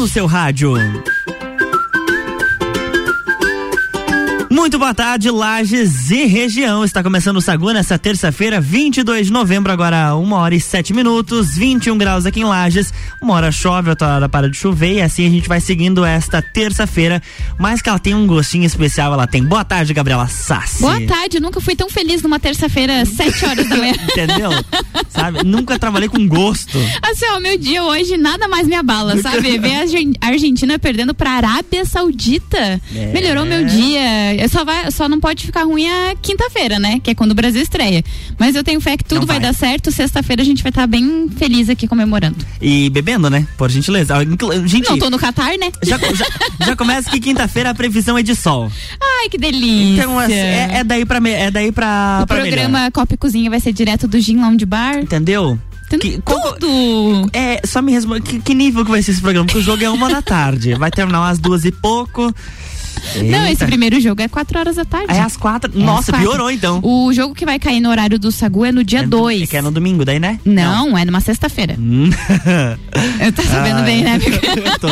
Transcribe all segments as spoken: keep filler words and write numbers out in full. no seu rádio. Muito boa tarde, Lages e região. Está começando o Sagu nessa terça-feira, vinte e dois de novembro, agora uma hora e sete minutos, vinte e um graus aqui em Lages. Uma hora chove, outra hora para de chover, e assim a gente vai seguindo esta terça-feira, mas que ela tem um gostinho especial, ela tem. Boa tarde, Gabriela Sassi. Boa tarde, eu nunca fui tão feliz numa terça-feira, sete horas da manhã. Entendeu? Sabe? Nunca trabalhei com gosto. Assim, ó, meu dia hoje nada mais me abala, sabe? Ver a Argentina perdendo pra Arábia Saudita, é... melhorou meu dia. Eu Só, vai, só não pode ficar ruim a quinta-feira, né? Que é quando o Brasil estreia. Mas eu tenho fé que tudo vai. vai dar certo. Sexta-feira a gente vai estar tá bem feliz aqui comemorando. E bebendo, né? Por gentileza. Gente, não tô no Catar, né? Já, já, já começa que quinta-feira a previsão é de sol. Ai, que delícia. Então, assim, é, é daí pra, é daí pra, o pra programa melhor. Copa e Cozinha vai ser direto do Gin Lounge Bar. Entendeu? Que, tudo! Como, é, só me responde, que, que nível que vai ser esse programa? Porque o jogo é uma da tarde. Vai terminar umas duas e pouco. Eita. Não, esse primeiro jogo é quatro horas da tarde. É às quatro? É Nossa, quatro. Piorou então. O jogo que vai cair no horário do Sagu é no dia dois. É, que é no domingo, daí, né? Não, não. É numa sexta-feira. Eu tô sabendo Ai. bem, né, amiga? Eu tô.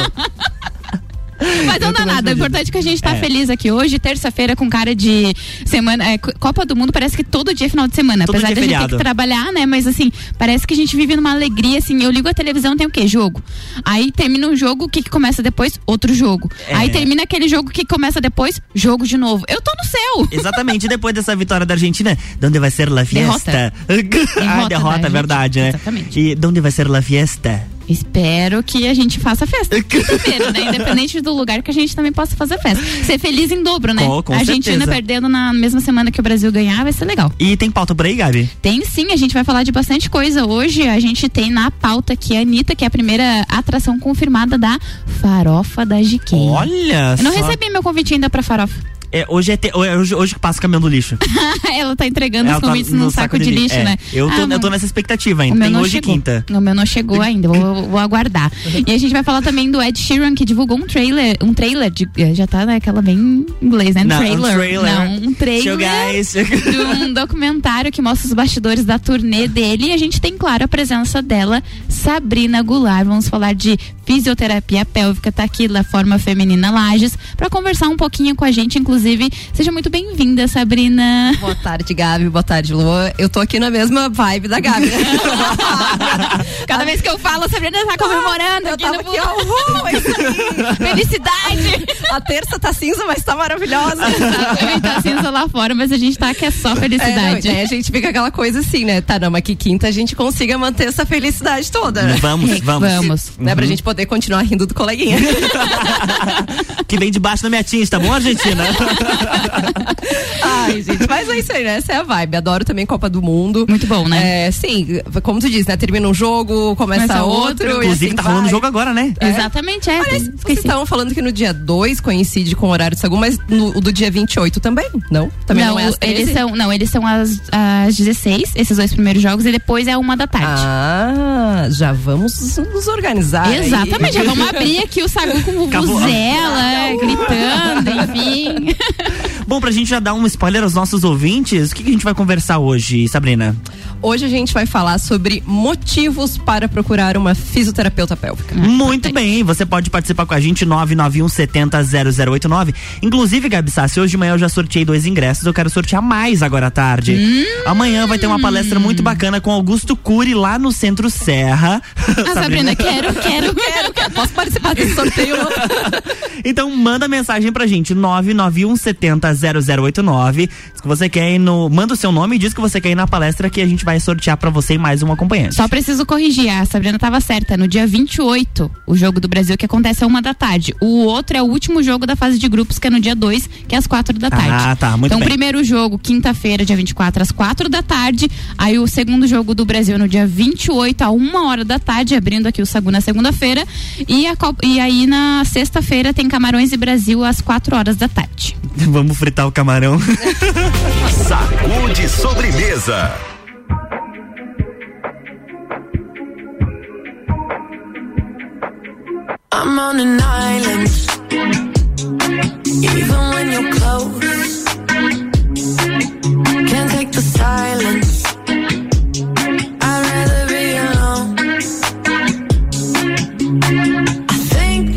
Mas não dá nada, o importante é que a gente tá é. feliz aqui hoje, terça-feira, com cara de semana, é, Copa do Mundo parece que todo dia é final de semana, todo apesar de a gente ter que trabalhar, né, mas assim, parece que a gente vive numa alegria, assim, eu ligo a televisão, tem o quê? Jogo. Aí termina um jogo, o que que começa depois? Outro jogo. É. Aí termina aquele jogo, que começa depois? Jogo de novo. Eu tô no céu! Exatamente, depois dessa vitória da Argentina, donde vai ser la fiesta? Derrota. Ah, derrota, é verdade, né? Exatamente. E donde vai ser la fiesta? Espero que a gente faça festa. Primeiro, né? Independente do lugar, que a gente também possa fazer festa. Ser feliz em dobro, né? Com, com a Argentina certeza. Perdendo na mesma semana que o Brasil ganhar, vai ser legal. E tem pauta por aí, Gabi? Tem sim, a gente vai falar de bastante coisa hoje. A gente tem na pauta aqui a Anitta, que é a primeira atração confirmada da Farofa da G Q. Olha só. Eu não só... recebi meu convite ainda pra Farofa. É, hoje, é te, hoje, hoje que passa o caminhão do lixo. Ela tá entregando Ela os convites tá num saco, saco de, de lixo, é. né? Eu tô, ah, eu tô nessa expectativa ainda. Tem hoje chegou. quinta. O meu não chegou ainda, vou, vou aguardar. E a gente vai falar também do Ed Sheeran, que divulgou um trailer. Um trailer de, já tá naquela bem inglês, né? Um não, trailer. Um trailer. Não, um trailer de um documentário que mostra os bastidores da turnê dele. E a gente tem, claro, a presença dela, Sabrina Goulart. Vamos falar de fisioterapia pélvica, tá aqui da Forma Feminina Lages, pra conversar um pouquinho com a gente, inclusive. Inclusive, seja muito bem-vinda, Sabrina. Boa tarde, Gabi. Boa tarde, Luan. Eu tô aqui na mesma vibe da Gabi. Cada vez que eu falo, a Sabrina tá comemorando. Eu aqui tava no... aqui, ó, isso aí. Felicidade. A terça tá cinza, mas tá maravilhosa. Também tá cinza lá fora, mas a gente tá aqui é só felicidade. É, não, é, a gente fica aquela coisa assim, né? Tá, não, mas que quinta a gente consiga manter essa felicidade toda, né? Vamos, é, vamos. Vamos. Uhum. Né, pra gente poder continuar rindo do coleguinha. Que vem de baixo na minha tinta, tá bom, Argentina? Ai, gente, mas é isso aí, né? Essa é a vibe. Adoro também Copa do Mundo. Muito bom, né? É, sim, como tu diz, né? Termina um jogo, começa, começa outro. outro. Inclusive, assim, tá vai. rolando jogo agora, né? É. Exatamente, é. Parece, vocês estavam falando que no dia dois coincide com o horário de Sagu, mas no, do dia vinte e oito também? Não? Também não, não é às treze? Eles são, não, eles são às, às dezesseis, esses dois primeiros jogos, e depois é uma da tarde. Ah, já vamos nos organizar. Exatamente, aí. Já vamos abrir aqui o Sagu com o vuvuzela, gritando, enfim. Bom, pra gente já dar um spoiler aos nossos ouvintes, o que, que a gente vai conversar hoje, Sabrina? Hoje a gente vai falar sobre motivos para procurar uma fisioterapeuta pélvica. Ah, muito bem, você pode participar com a gente, nove nove um, sete zero, zero zero oito nove. Inclusive, Gabi Sassi, hoje de manhã eu já sorteei dois ingressos, eu quero sortear mais agora à tarde. Hum. Amanhã vai ter uma palestra muito bacana com Augusto Cury lá no Centro Serra. Ah, Sabrina, Sabrina, quero, quero, quero, quero. Posso participar desse sorteio? Então, manda mensagem pra gente, nove nove um, sete zero, zero zero oito nove. Diz que você quer ir no... Manda o seu nome e diz que você quer ir na palestra que a gente vai sortear pra você e mais um acompanhante. Só preciso corrigir, a Sabrina tava certa. No dia vinte e oito, o jogo do Brasil que acontece é uma da tarde. O outro é o último jogo da fase de grupos, que é no dia dois, que é às quatro da tarde. Ah, tá, muito então, bem. Então, o primeiro jogo, quinta-feira, dia vinte e quatro, às quatro da tarde. Aí o segundo jogo do Brasil no dia vinte e oito, à uma hora da tarde, abrindo aqui o Sagu na segunda-feira. E, a, e aí na sexta-feira tem Camarões e Brasil às quatro horas da tarde. Vamos fritar o camarão. Sagu de sobremesa. I'm on an island, even when you're close, can't take the silence, I'd rather be alone, I think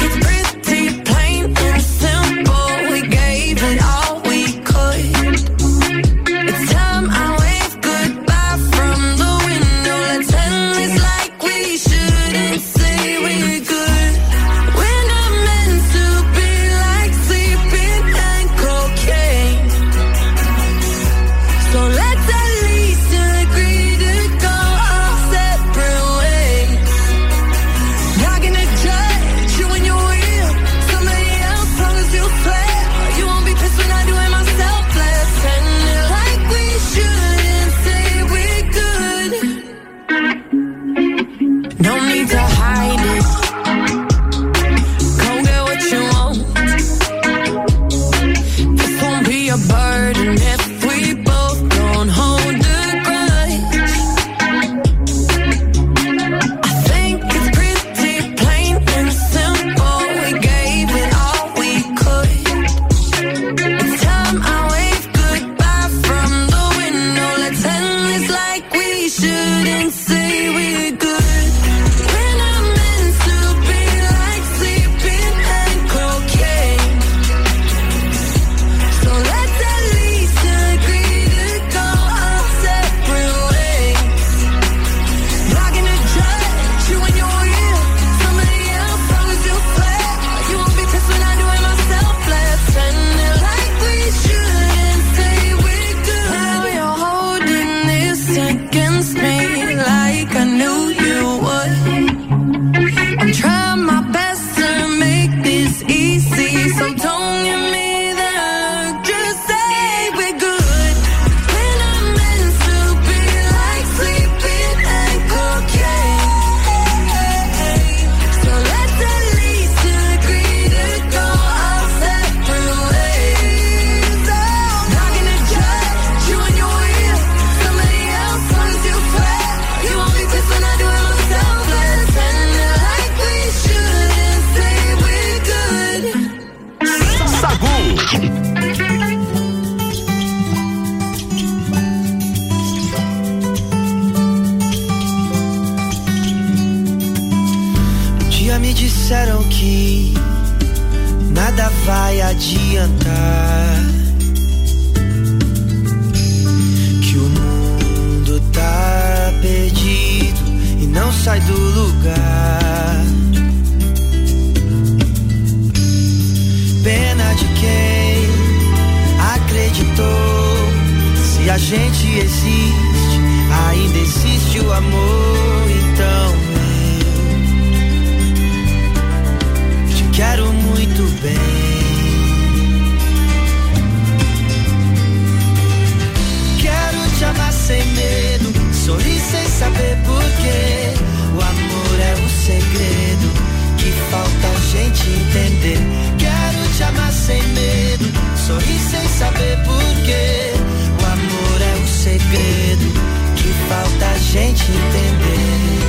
disseram que nada vai adiantar, que o mundo tá perdido e não sai do lugar. Pena de quem acreditou. Se a gente existe, ainda existe o amor. Então eu te quero muito bem. Quero te amar sem medo, sorrir sem saber porquê. O amor é o segredo que falta a gente entender. Quero te amar sem medo, sorrir sem saber porquê. O amor é o segredo que falta a gente entender.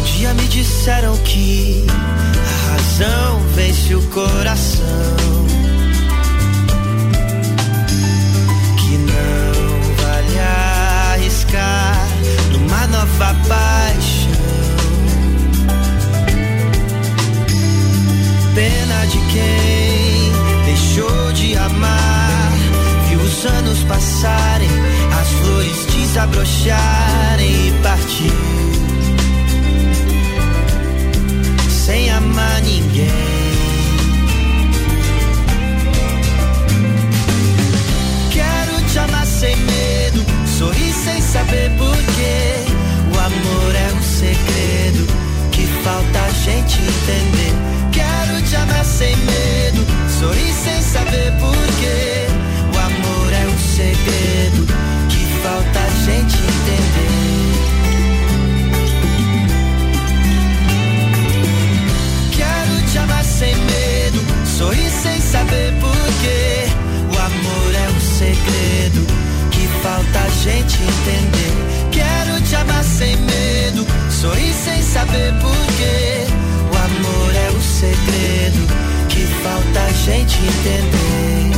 Um dia me disseram que a razão vence o coração, numa nova paixão. Pena de quem deixou de amar, viu os anos passarem, as flores desabrocharem e partiu sem amar ninguém. Quero te amar sem medo, sorrir sem saber porquê. O amor é um segredo que falta a gente entender. Quero te amar sem medo, sorrir sem saber porquê. O amor é um segredo que falta a gente entender. Quero te amar sem medo, sorrir sem saber porquê. O amor é um segredo que falta a gente entender. Quero te amar sem medo, sorrir sem saber porquê. O amor é o segredo que falta a gente entender.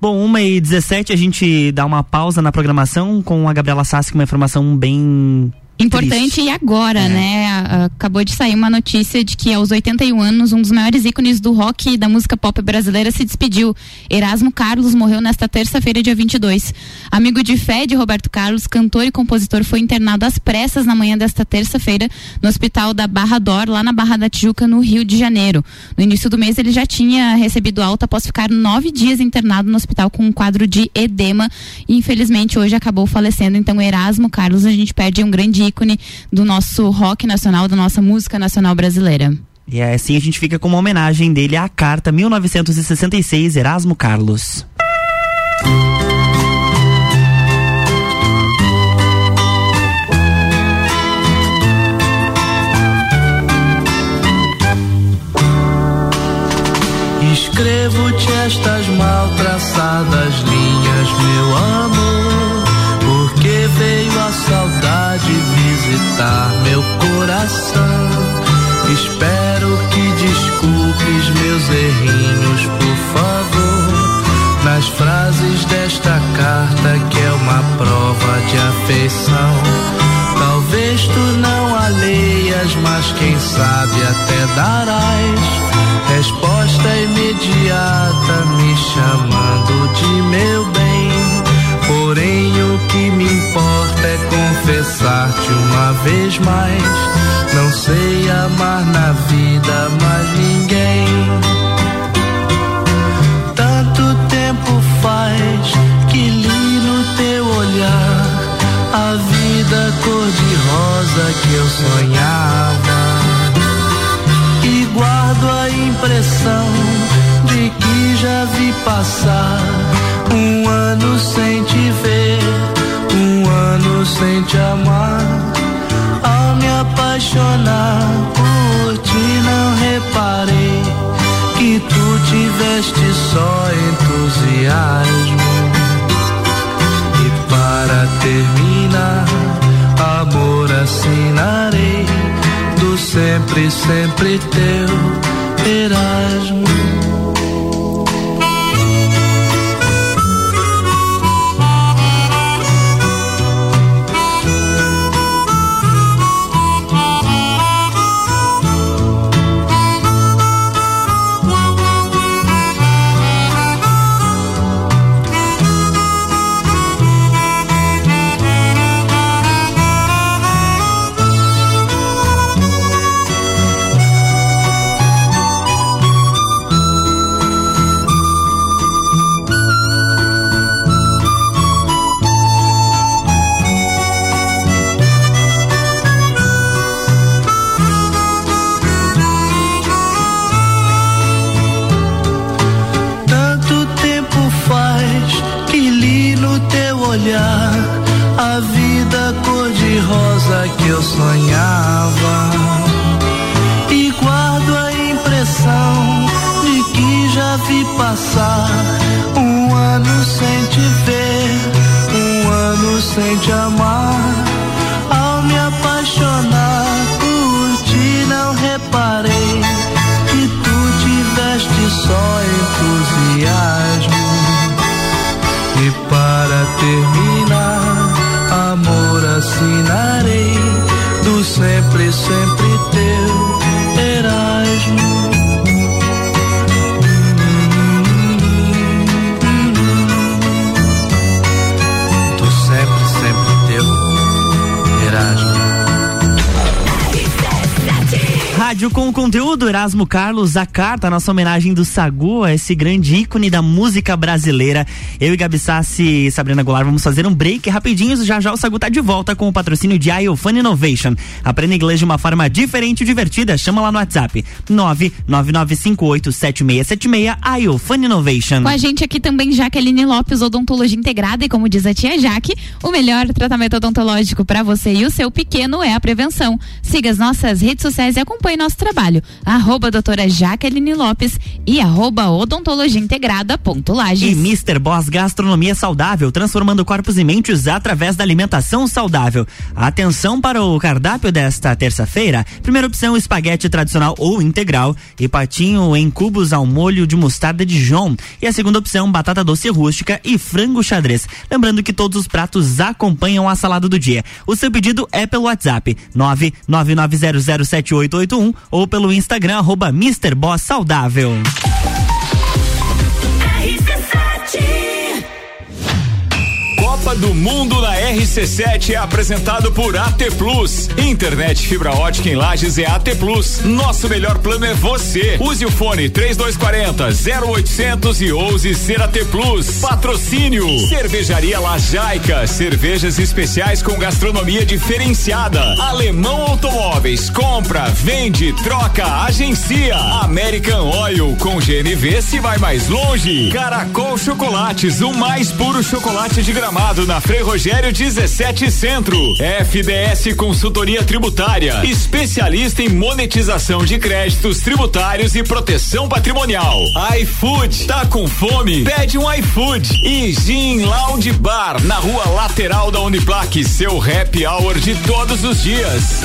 Bom, uma e dezessete, a gente dá uma pausa na programação com a Gabriela Sassi, com uma informação bem importante triste. E agora, é. né? Acabou de sair uma notícia de que aos oitenta e um anos, um dos maiores ícones do rock e da música pop brasileira se despediu. Erasmo Carlos morreu nesta terça-feira, dia vinte e dois. Amigo de fé de Roberto Carlos, cantor e compositor, foi internado às pressas na manhã desta terça-feira no Hospital da Barra Dor, lá na Barra da Tijuca, no Rio de Janeiro. No início do mês, ele já tinha recebido alta após ficar nove dias internado no hospital com um quadro de edema e, infelizmente, hoje acabou falecendo. Então, Erasmo Carlos, a gente perde um grande ícone do nosso rock nacional, da nossa música nacional brasileira. E é assim a gente fica com uma homenagem dele à carta mil novecentos e sessenta e seis, Erasmo Carlos. Escrevo-te estas mal traçadas linhas, meu amor, porque veio a saudade visitar meu coração. Espero que desculpes meus errinhos, por favor, nas frases desta carta que é uma prova de afeição. Talvez tu não a leias, mas quem sabe até darás resposta imediata, me chamando de meu bem. Porém, o que me importa é confessar-te uma vez mais. Não sei amar na vida mais ninguém. Tanto tempo faz que li no teu olhar a vida cor-de-rosa que eu sonhava. E guardo a impressão de que já vi passar um ano sem te ver, um ano sem te amar. Ao me apaixonar por ti não reparar tiveste só entusiasmo. E para terminar, amor, assinarei do sempre, sempre teu Erasmo. A vida cor-de-rosa que eu sonhava, e guardo a impressão de que já vi passar um ano sem te ver, um ano sem te amar. Ao me apaixonar por ti não reparei que tu tiveste só entusiasmo. E para terminar, amor, assinarei do sempre, sempre teu Erasmo. Do sempre, sempre teu Erasmo. Rádio com o conteúdo, Erasmo Carlos, a carta, nossa homenagem do Sagu a esse grande ícone da música brasileira. Eu e Gabi Sassi e Sabrina Goulart vamos fazer um break rapidinho, já já o Sagu tá de volta com o patrocínio de Iofun Innovation. Aprenda inglês de uma forma diferente e divertida, chama lá no WhatsApp nove nove nove cinco oito sete seis sete seis, Iofun Innovation. Com a gente aqui também Jaqueline Lopes Odontologia Integrada, e como diz a tia Jaque, o melhor tratamento odontológico para você e o seu pequeno é a prevenção. Siga as nossas redes sociais e acompanhe nosso trabalho, arroba doutora Jaqueline Lopes e arroba odontologia integrada ponto Lages. E mister Boss Gastronomia Saudável, transformando corpos e mentes através da alimentação saudável. Atenção para o cardápio desta terça-feira. Primeira opção, espaguete tradicional ou integral e patinho em cubos ao molho de mostarda de Dijon. E a segunda opção, batata doce rústica e frango xadrez. Lembrando que todos os pratos acompanham a salada do dia. O seu pedido é pelo WhatsApp nove nove nove zero zero sete oito oito um, ou pelo Instagram, arroba mister Boss Saudável. Copa do Mundo na R C sete é apresentado por A T Plus. Internet fibra ótica em Lages é A T Plus. Nosso melhor plano é você. Use o fone trinta e dois quarenta, zero oitocentos e ouse ser A T Plus. Patrocínio Cervejaria Lajaica, cervejas especiais com gastronomia diferenciada. Alemão Automóveis, compra, vende, troca, agencia. American Oil, com G N V se vai mais longe. Caracol Chocolates, o mais puro chocolate de Gramado, na Frei Rogério dezessete Centro. F D S Consultoria Tributária, especialista em monetização de créditos tributários e proteção patrimonial. iFood, tá com fome? Pede um iFood. E Gin Lounge Bar, na rua lateral da Uniplac, seu happy hour de todos os dias.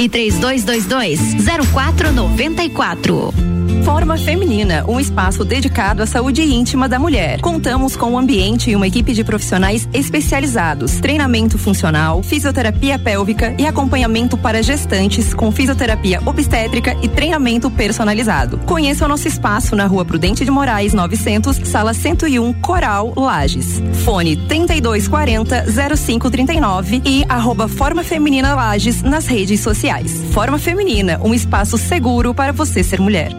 e três dois dois dois zero quatro noventa e quatro. Forma Feminina, um espaço dedicado à saúde íntima da mulher. Contamos com um ambiente e uma equipe de profissionais especializados, treinamento funcional, fisioterapia pélvica e acompanhamento para gestantes com fisioterapia obstétrica e treinamento personalizado. Conheça o nosso espaço na Rua Prudente de Moraes novecentos, Sala cento e um, Coral, Lages. Fone trinta e dois quarenta, zero cinco trinta e nove e arroba Forma Feminina Lages nas redes sociais. Forma Feminina, um espaço seguro para você ser mulher.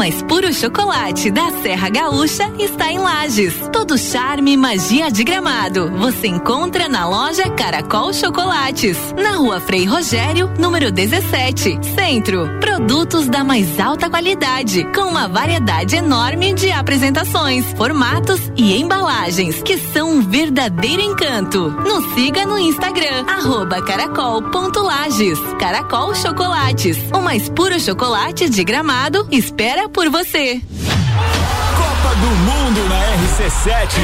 mais puro chocolate da Serra Gaúcha está em Lages. Todo charme e magia de Gramado você encontra na loja Caracol Chocolates, na Rua Frei Rogério, número dezessete, Centro. Produtos da mais alta qualidade, com uma variedade enorme de apresentações, formatos e embalagens, que são um verdadeiro encanto. Nos siga no Instagram, arroba caracol.lages. Caracol Chocolates, o mais puro chocolate de Gramado, espera por você. Copa do Mundo na R C sete.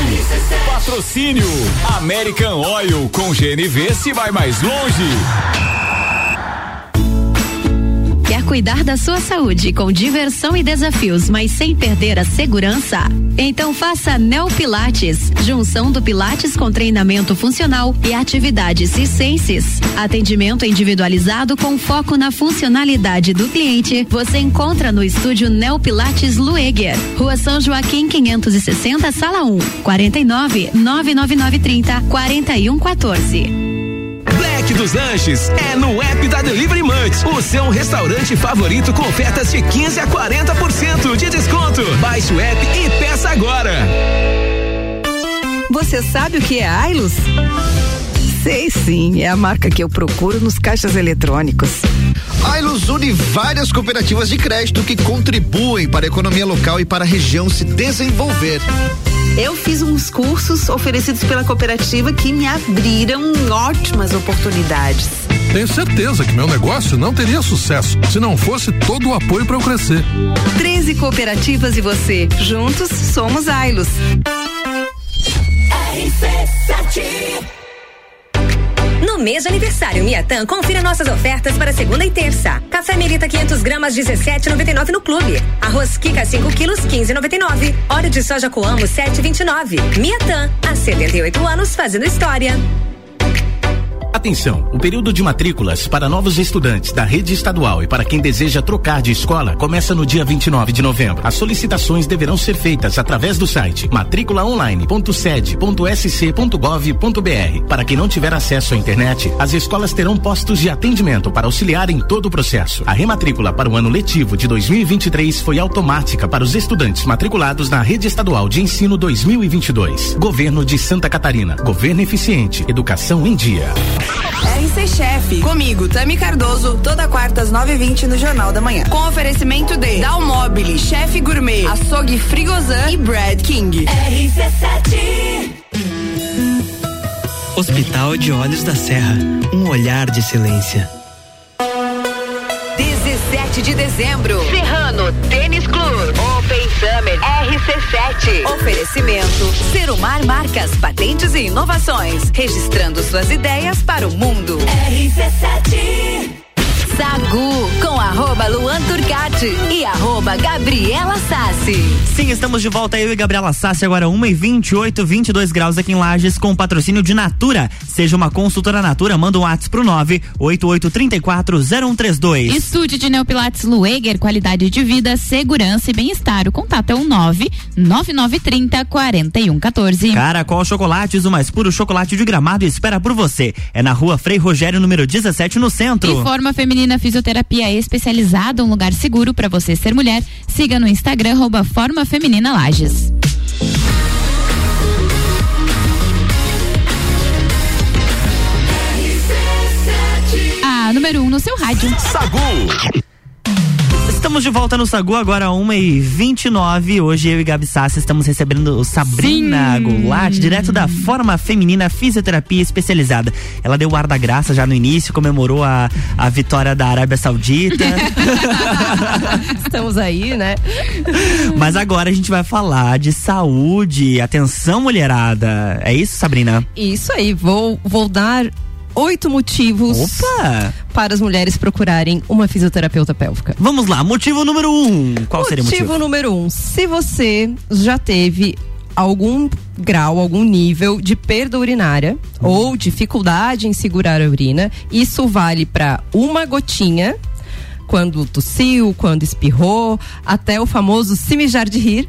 Patrocínio American Oil, com G N V se vai mais longe. Quer cuidar da sua saúde com diversão e desafios, mas sem perder a segurança? Então faça Neo Pilates, junção do Pilates com treinamento funcional e atividades circenses. Atendimento individualizado com foco na funcionalidade do cliente, você encontra no estúdio Neo Pilates Lueger, Rua São Joaquim quinhentos e sessenta, Sala um, quarenta e nove, nove nove nove três zero, quarenta e um, quatorze. Black dos Lanches é no app da Delivery Munch, o seu restaurante favorito com ofertas de quinze a quarenta por cento de desconto. Baixe o app e peça agora. Você sabe o que é Ailos? Sei sim, é a marca que eu procuro nos caixas eletrônicos. Ailos une várias cooperativas de crédito que contribuem para a economia local e para a região se desenvolver. Eu fiz uns cursos oferecidos pela cooperativa que me abriram ótimas oportunidades. Tenho certeza que meu negócio não teria sucesso se não fosse todo o apoio para eu crescer. treze cooperativas e você. Juntos somos Ailos. R C sete. No mês de aniversário Mia Tan, confira nossas ofertas para segunda e terça. Café Melita quinhentos gramas dezessete e noventa e nove no clube. Arroz Kika cinco quilos quinze e noventa e nove. Óleo de soja Coamo sete e vinte e nove. Mia Tan, há setenta e oito anos fazendo história. Atenção, o período de matrículas para novos estudantes da rede estadual e para quem deseja trocar de escola começa no dia vinte e nove de novembro. As solicitações deverão ser feitas através do site matriculaonline.sede.sc.gov.br. Para quem não tiver acesso à internet, as escolas terão postos de atendimento para auxiliar em todo o processo. A rematrícula para o ano letivo de dois mil e vinte e três foi automática para os estudantes matriculados na rede estadual de ensino dois mil e vinte e dois. Governo de Santa Catarina. Governo eficiente. Educação em dia. R C Chef, comigo, Tami Cardoso, toda quarta às nove e vinte no Jornal da Manhã. Com oferecimento de Dalmobile, Chef Gourmet, Açougue Frigozan e Bread King. R C sete. Hospital de Olhos da Serra, um olhar de excelência. dezessete de dezembro, Serrano Tênis Club, Open Summer R C sete. Oferecimento Serumar Marcas, Patentes e Inovações, registrando suas ideias para o mundo. R C sete. Sagu, com arroba Luan Turcati e arroba Gabriela Sassi. Sim, estamos de volta, eu e Gabriela Sassi, agora uma e vinte e oito, vinte e dois graus aqui em Lages, com patrocínio de Natura. Seja uma consultora Natura, manda um WhatsApp pro nove oito oito, três quatro zero um três dois. Estúdio de Neo Pilates Lueger, qualidade de vida, segurança e bem-estar. O contato é o nove nove nove três zero quatro um um quatro. Caracol Chocolates, o mais puro chocolate de Gramado, espera por você. É na Rua Frei Rogério, número dezessete, no centro. E Forma Feminina na Fisioterapia Especializada, um lugar seguro para você ser mulher. Siga no Instagram, arroba Forma Feminina Lages. A número um no seu rádio. Sagu. Estamos de volta no Sagu, agora uma e vinte e nove. Hoje eu e Gabi Sassi estamos recebendo Sabrina Goulart, direto da Forma Feminina Fisioterapia Especializada. Ela deu o ar da graça já no início, comemorou a, a vitória da Arábia Saudita. Estamos aí, né? Mas agora a gente vai falar de saúde, atenção mulherada. É isso, Sabrina? Isso aí, vou, vou dar oito motivos. Opa! Para as mulheres procurarem uma fisioterapeuta pélvica. Vamos lá, motivo número um. Qual motivo seria o motivo? Motivo número um, se você já teve algum grau, algum nível de perda urinária hum. ou dificuldade em segurar a urina, isso vale para uma gotinha, quando tossiu, quando espirrou, até o famoso se mijar de rir,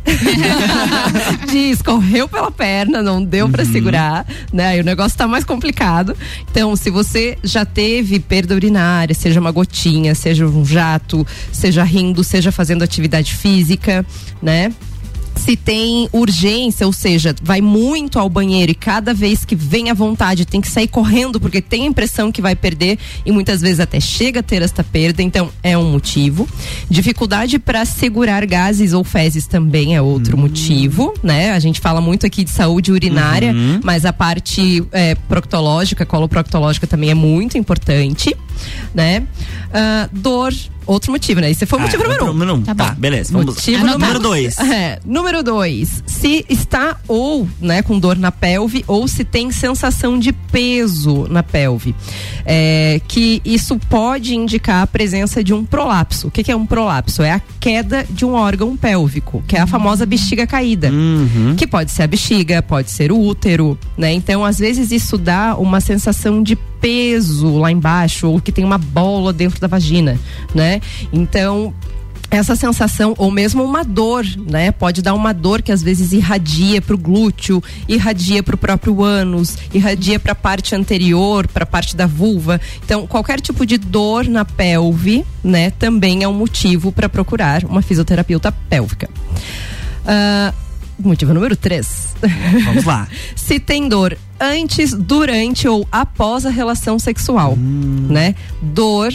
de escorreu pela perna, não deu pra uhum. segurar, né? E o negócio tá mais complicado. Então, se você já teve perda urinária, seja uma gotinha, seja um jato, seja rindo, seja fazendo atividade física, né? Se tem urgência, ou seja, vai muito ao banheiro e cada vez que vem à vontade tem que sair correndo porque tem a impressão que vai perder e muitas vezes até chega a ter esta perda, então é um motivo. Dificuldade para segurar gases ou fezes também é outro uhum. motivo, né? A gente fala muito aqui de saúde urinária, uhum. mas a parte é, proctológica, coloproctológica também é muito importante, né? Uh, dor, outro motivo, né? Esse foi o motivo ah, número um. Número um. Tá, tá, beleza. Vamos motivo anotado. Número dois. É, número dois. Se está ou, né, com dor na pelve ou se tem sensação de peso na pelve. É, que isso pode indicar a presença de um prolapso. O que que é um prolapso? É a queda de um órgão pélvico, que é a famosa bexiga caída. Uhum. Que pode ser a bexiga, pode ser o útero, né? Então, às vezes, isso dá uma sensação de peso lá embaixo ou que tem uma bola dentro da vagina, né? Então, essa sensação ou mesmo uma dor, né? Pode dar uma dor que às vezes irradia pro glúteo, irradia pro próprio ânus, irradia pra parte anterior, pra parte da vulva. Então, qualquer tipo de dor na pelve, né? Também é um motivo para procurar uma fisioterapeuta pélvica. Uh, Motivo número três. Vamos lá. Se tem dor antes, durante ou após a relação sexual, hum. né? Dor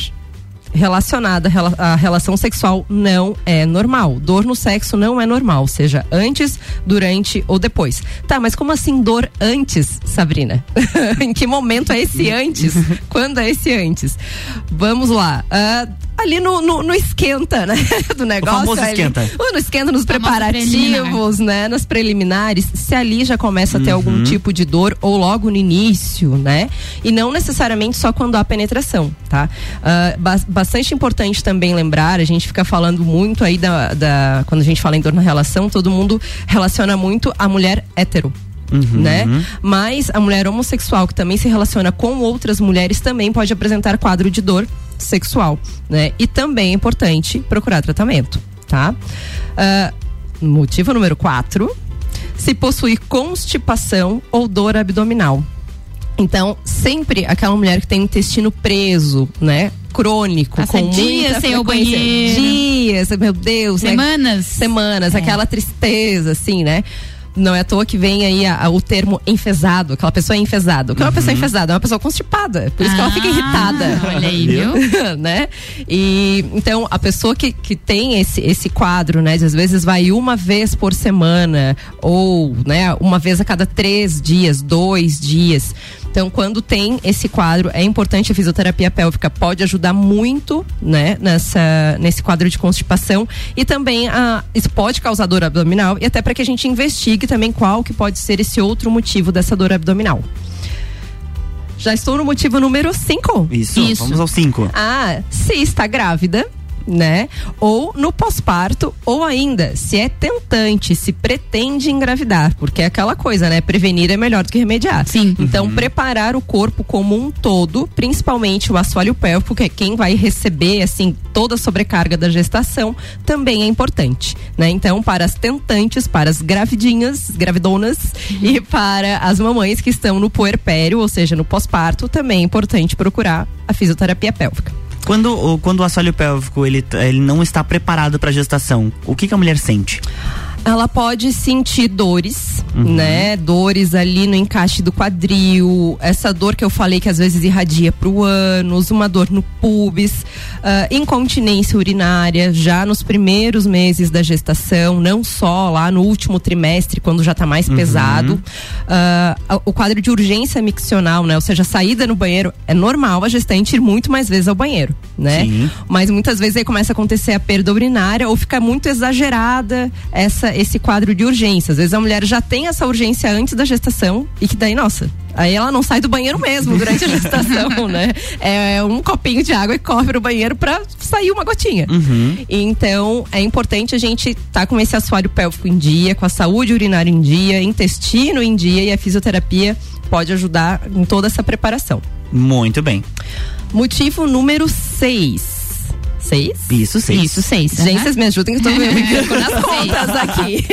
relacionada à relação sexual não é normal. Dor no sexo não é normal, seja antes, durante ou depois. Tá, mas como assim dor antes, Sabrina? Em que momento é esse antes? Quando é esse antes? Vamos lá. Uh, ali no, no, no esquenta, né? Do negócio. O famoso ali, esquenta. No esquenta, nos preparativos, né? Nas preliminares. Se ali já começa uhum. a ter algum tipo de dor ou logo no início, né? E não necessariamente só quando há penetração, tá? Uh, bastante importante também lembrar, a gente fica falando muito aí da, da... Quando a gente fala em dor na relação, todo mundo relaciona muito a mulher hétero. Uhum, né? Uhum. Mas a mulher homossexual que também se relaciona com outras mulheres também pode apresentar quadro de dor sexual, né? E também é importante procurar tratamento, tá? Uh, motivo número quatro, se possuir constipação ou dor abdominal. Então, sempre aquela mulher que tem o intestino preso, né? Crônico, passa com dias sem o banheiro. Dias, meu Deus. Semanas. Né? Semanas, é. Aquela tristeza, assim, né? Não é à toa que vem aí a, a, o termo enfesado, aquela pessoa é enfesada. O que é uma uhum. pessoa enfesada? É uma pessoa constipada. Por isso ah, que ela fica irritada. Olha aí, viu? Né? E, então, a pessoa que, que tem esse, esse quadro, né? Às vezes vai uma vez por semana ou, né? Uma vez a cada três dias, dois dias. Então, quando tem esse quadro, é importante a fisioterapia pélvica. Pode ajudar muito, né? Nessa, nesse quadro de constipação. E também, a, isso pode causar dor abdominal e até para que a gente investigue também qual que pode ser esse outro motivo dessa dor abdominal. Já estou no motivo número cinco. Isso, Isso. Vamos ao cinco. Ah, se está grávida, né? Ou no pós-parto, ou ainda, se é tentante, se pretende engravidar, porque é aquela coisa, né? Prevenir é melhor do que remediar. Sim. Então, uhum. preparar o corpo como um todo, principalmente o assoalho pélvico, que é quem vai receber, assim, toda a sobrecarga da gestação, também é importante, né? Então, para as tentantes, para as gravidinhas, gravidonas, uhum. e para as mamães que estão no puerpério, ou seja, no pós-parto, também é importante procurar a fisioterapia pélvica. Quando, quando o assoalho pélvico ele, ele não está preparado para gestação, o que, que a mulher sente? Ela pode sentir dores, uhum. né? Dores ali no encaixe do quadril, essa dor que eu falei que às vezes irradia pro ânus, uma dor no pubis, uh, incontinência urinária já nos primeiros meses da gestação, não só lá no último trimestre, quando já tá mais uhum. pesado. Uh, o quadro de urgência miccional, né? Ou seja, a saída no banheiro, é normal a gestante ir muito mais vezes ao banheiro, né? Sim. Mas muitas vezes aí começa a acontecer a perda urinária ou fica muito exagerada essa esse quadro de urgência. Às vezes a mulher já tem essa urgência antes da gestação e que daí, nossa, aí ela não sai do banheiro mesmo durante a gestação, né? É um copinho de água e corre pro banheiro pra sair uma gotinha. Uhum. Então, é importante a gente estar tá com esse assoalho pélvico em dia, com a saúde urinária em dia, intestino em dia, e a fisioterapia pode ajudar em toda essa preparação. Muito bem. Motivo número seis. Seis? Isso, seis. Isso, seis. Gente, uhum. vocês me ajudem que eu tô brincando nas contas aqui.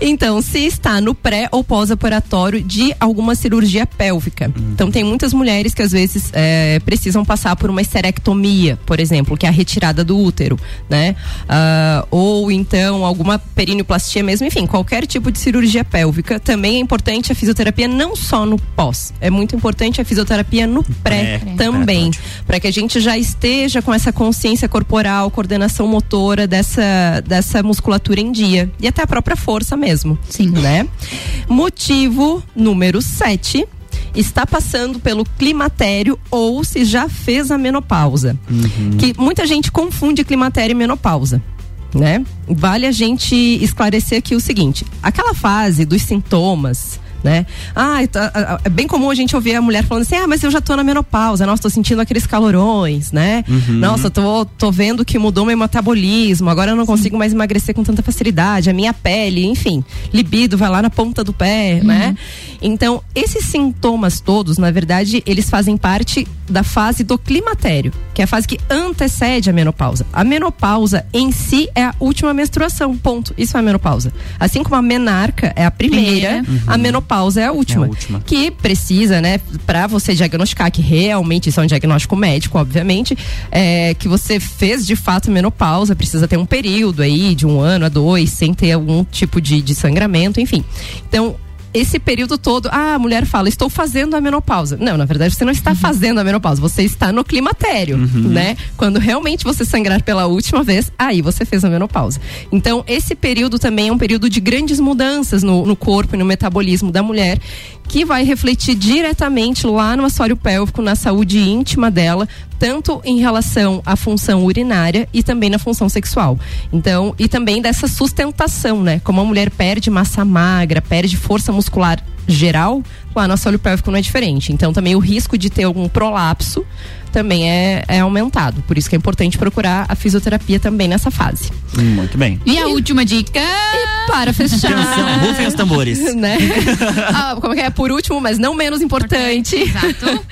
Então, se está no pré ou pós-operatório de alguma cirurgia pélvica. Hum. Então, tem muitas mulheres que às vezes é, precisam passar por uma esterectomia, por exemplo, que é a retirada do útero, né? Uh, ou então alguma perineoplastia mesmo, enfim, qualquer tipo de cirurgia pélvica. Também é importante a fisioterapia não só no pós, é muito importante a fisioterapia no pré, pré também, para que a gente já esteja com essa consciência corporal, coordenação motora dessa, dessa musculatura em dia e até a própria força mesmo. Sim. Né? Motivo número sete, está passando pelo climatério ou se já fez a menopausa. Uhum. Que muita gente confunde climatério e menopausa, né? Vale a gente esclarecer aqui o seguinte, aquela fase dos sintomas, né? Ah, é bem comum a gente ouvir a mulher falando assim, ah, mas eu já tô na menopausa, nossa, tô sentindo aqueles calorões, né? Uhum. Nossa, tô, tô vendo que mudou meu metabolismo, agora eu não Sim. consigo mais emagrecer com tanta facilidade, a minha pele, enfim, libido vai lá na ponta do pé, uhum. né? Então, esses sintomas todos, na verdade, eles fazem parte da fase do climatério, que é a fase que antecede a menopausa. A menopausa em si é a última menstruação, ponto. Isso é a menopausa. Assim como a menarca é a primeira, primeira. Uhum. a menopausa pausa é a última, é a última. Que precisa, né, pra você diagnosticar, que realmente isso é um diagnóstico médico, obviamente, é, que você fez de fato menopausa, precisa ter um período aí de um ano a dois, sem ter algum tipo de, de sangramento, enfim. Então, esse período todo, ah, a mulher fala, estou fazendo a menopausa. Não, na verdade, você não está uhum. fazendo a menopausa, você está no climatério, uhum. né? Quando realmente você sangrar pela última vez, aí você fez a menopausa. Então, esse período também é um período de grandes mudanças no, no corpo e no metabolismo da mulher, que vai refletir diretamente lá no assoalho pélvico, na saúde íntima dela, tanto em relação à função urinária e também na função sexual. Então, e também dessa sustentação, né? Como a mulher perde massa magra, perde força muscular geral, lá no assoalho pélvico não é diferente. Então, também o risco de ter algum prolapso também é, é aumentado. Por isso que é importante procurar a fisioterapia também nessa fase. Muito bem. E a última dica... E para fechar... Rufem os tambores. Né? Ah, como que é? Por último, mas não menos importante. importante exato.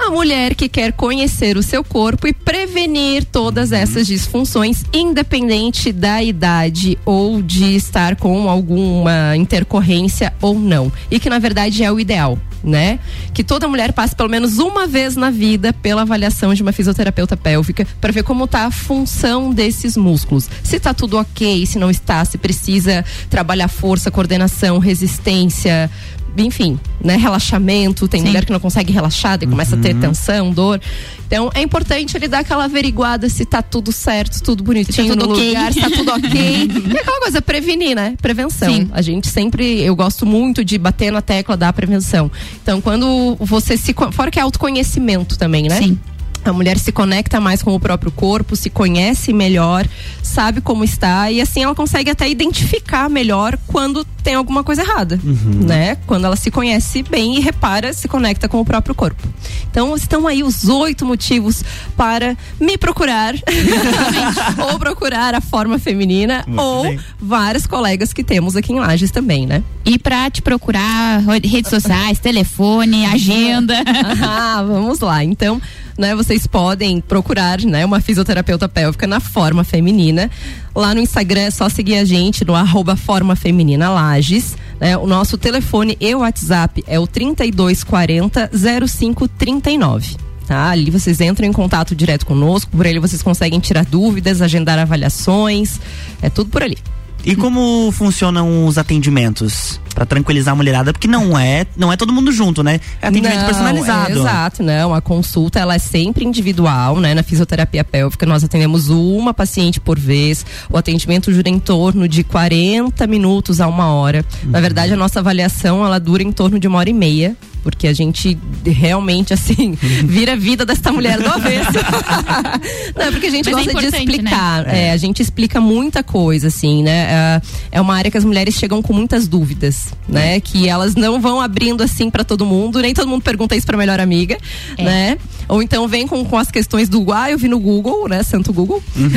A mulher que quer conhecer o seu corpo e prevenir todas essas disfunções, independente da idade ou de estar com alguma intercorrência ou não. E que, na verdade, é o ideal, né? Que toda mulher passe pelo menos uma vez na vida pela avaliação de uma fisioterapeuta pélvica para ver como tá a função desses músculos. Se tá tudo ok, se não está, se precisa trabalhar força, coordenação, resistência... enfim, né, relaxamento, tem Sim. mulher que não consegue relaxar, daí uhum. começa a ter tensão, dor, então é importante ele dar aquela averiguada se tá tudo certo, tudo bonitinho, tá tudo no okay. lugar, se tá tudo ok, e aquela coisa, prevenir, né, prevenção, Sim. a gente sempre, eu gosto muito de bater na tecla da prevenção, então quando você se, fora que é autoconhecimento também, né? Sim. A mulher se conecta mais com o próprio corpo, se conhece melhor, sabe como está, e assim ela consegue até identificar melhor quando tem alguma coisa errada, uhum. né? Quando ela se conhece bem e repara, se conecta com o próprio corpo. Então, estão aí os oito motivos para me procurar, ou procurar a Forma Feminina, Muito ou bem. vários colegas que temos aqui em Lages também, né? E para te procurar, redes sociais, telefone, agenda. Ah, vamos lá. Então, né, vocês podem procurar, né, uma fisioterapeuta pélvica na Forma Feminina. Lá no Instagram é só seguir a gente no arroba Forma Feminina Lages, né? O nosso telefone e o WhatsApp é o trinta e dois quarenta, zero cinco trinta e nove. Tá? Ali vocês entram em contato direto conosco, por ele vocês conseguem tirar dúvidas, agendar avaliações, é tudo por ali. E como funcionam os atendimentos? Pra tranquilizar a mulherada, porque não é, não é todo mundo junto, né? É atendimento não, personalizado. É exato, não. A consulta, ela é sempre individual, né? Na fisioterapia pélvica, nós atendemos uma paciente por vez. O atendimento dura em torno de quarenta minutos a uma hora. Uhum. Na verdade, a nossa avaliação, ela dura em torno de uma hora e meia. Porque a gente realmente, assim, vira a vida dessa mulher do avesso. Não, porque a gente Mas gosta é de explicar. Né? É, a gente explica muita coisa, assim, né? É uma área que as mulheres chegam com muitas dúvidas, né? Que elas não vão abrindo, assim, pra todo mundo. Nem todo mundo pergunta isso pra melhor amiga, é. né? Ou então vem com, com as questões do, ah, eu vi no Google, né? Santo Google. Uhum.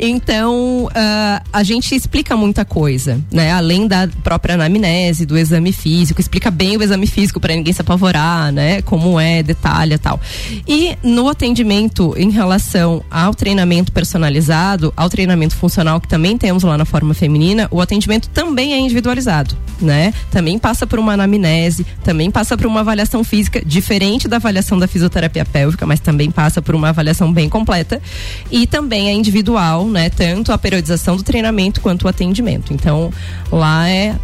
Então, uh, a gente explica muita coisa, né? Além da própria anamnese, do exame físico. Explica bem o exame físico. para ninguém se apavorar, né? Como é, detalha e tal. E no atendimento em relação ao treinamento personalizado, ao treinamento funcional que também temos lá na Forma Feminina, o atendimento também é individualizado, né? Também passa por uma anamnese, também passa por uma avaliação física, diferente da avaliação da fisioterapia pélvica, mas também passa por uma avaliação bem completa e também é individual, né? Tanto a periodização do treinamento quanto o atendimento. Então, lá é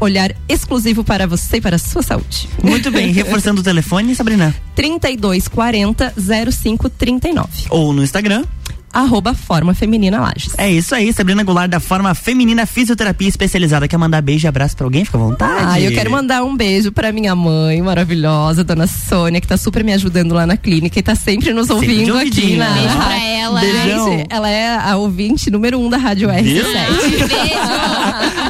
olhar exclusivo para você e para a sua saúde. Muito bem, reforçando o telefone, Sabrina? trinta e dois quarenta, zero cinco trinta e nove. Ou no Instagram? Arroba Forma Feminina Lages. É isso aí, Sabrina Goulart da Forma Feminina Fisioterapia Especializada. Quer mandar beijo e abraço pra alguém? Fica à vontade. Ah, eu quero mandar um beijo pra minha mãe maravilhosa, dona Sônia, que tá super me ajudando lá na clínica e tá sempre nos ouvindo sempre aqui. Na... Beijo pra ela. Beijão. Ela é a ouvinte número um da Rádio R sete. Beijo.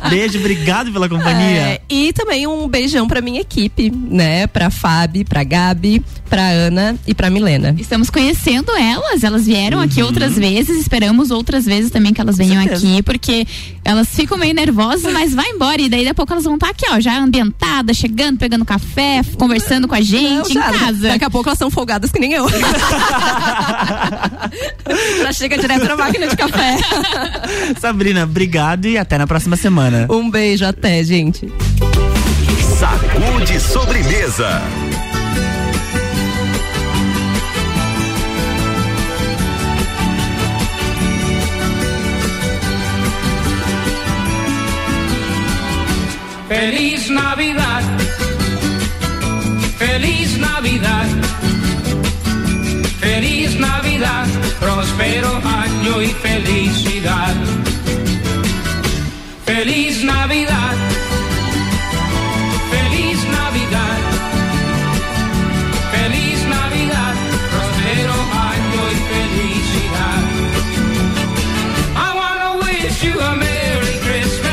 Beijo, obrigado pela companhia. É, e também um beijão pra minha equipe, né? Pra Fábio, pra Gabi, pra Ana e pra Milena. Estamos conhecendo elas, elas vieram uhum. aqui outras vezes, esperamos outras vezes também que elas venham aqui, porque elas ficam meio nervosas, mas vai embora e daí daqui a pouco elas vão estar aqui, ó, já ambientadas, chegando, pegando café, conversando com a gente não, em casa. Daqui a pouco elas são folgadas que nem eu. Já chega direto na máquina de café. Sabrina, obrigado e até na próxima semana. Um beijo, até, gente. Sacude sobremesa. Feliz Navidad, feliz Navidad, feliz Navidad, próspero año y felicidad. Feliz Navidad, feliz Navidad, feliz Navidad, próspero año y felicidad. I wanna wish you a Merry Christmas.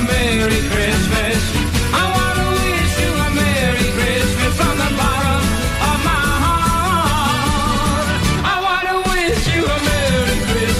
Merry Christmas. I want to wish you a Merry Christmas from the bottom of my heart. I want to wish you a Merry Christmas. I want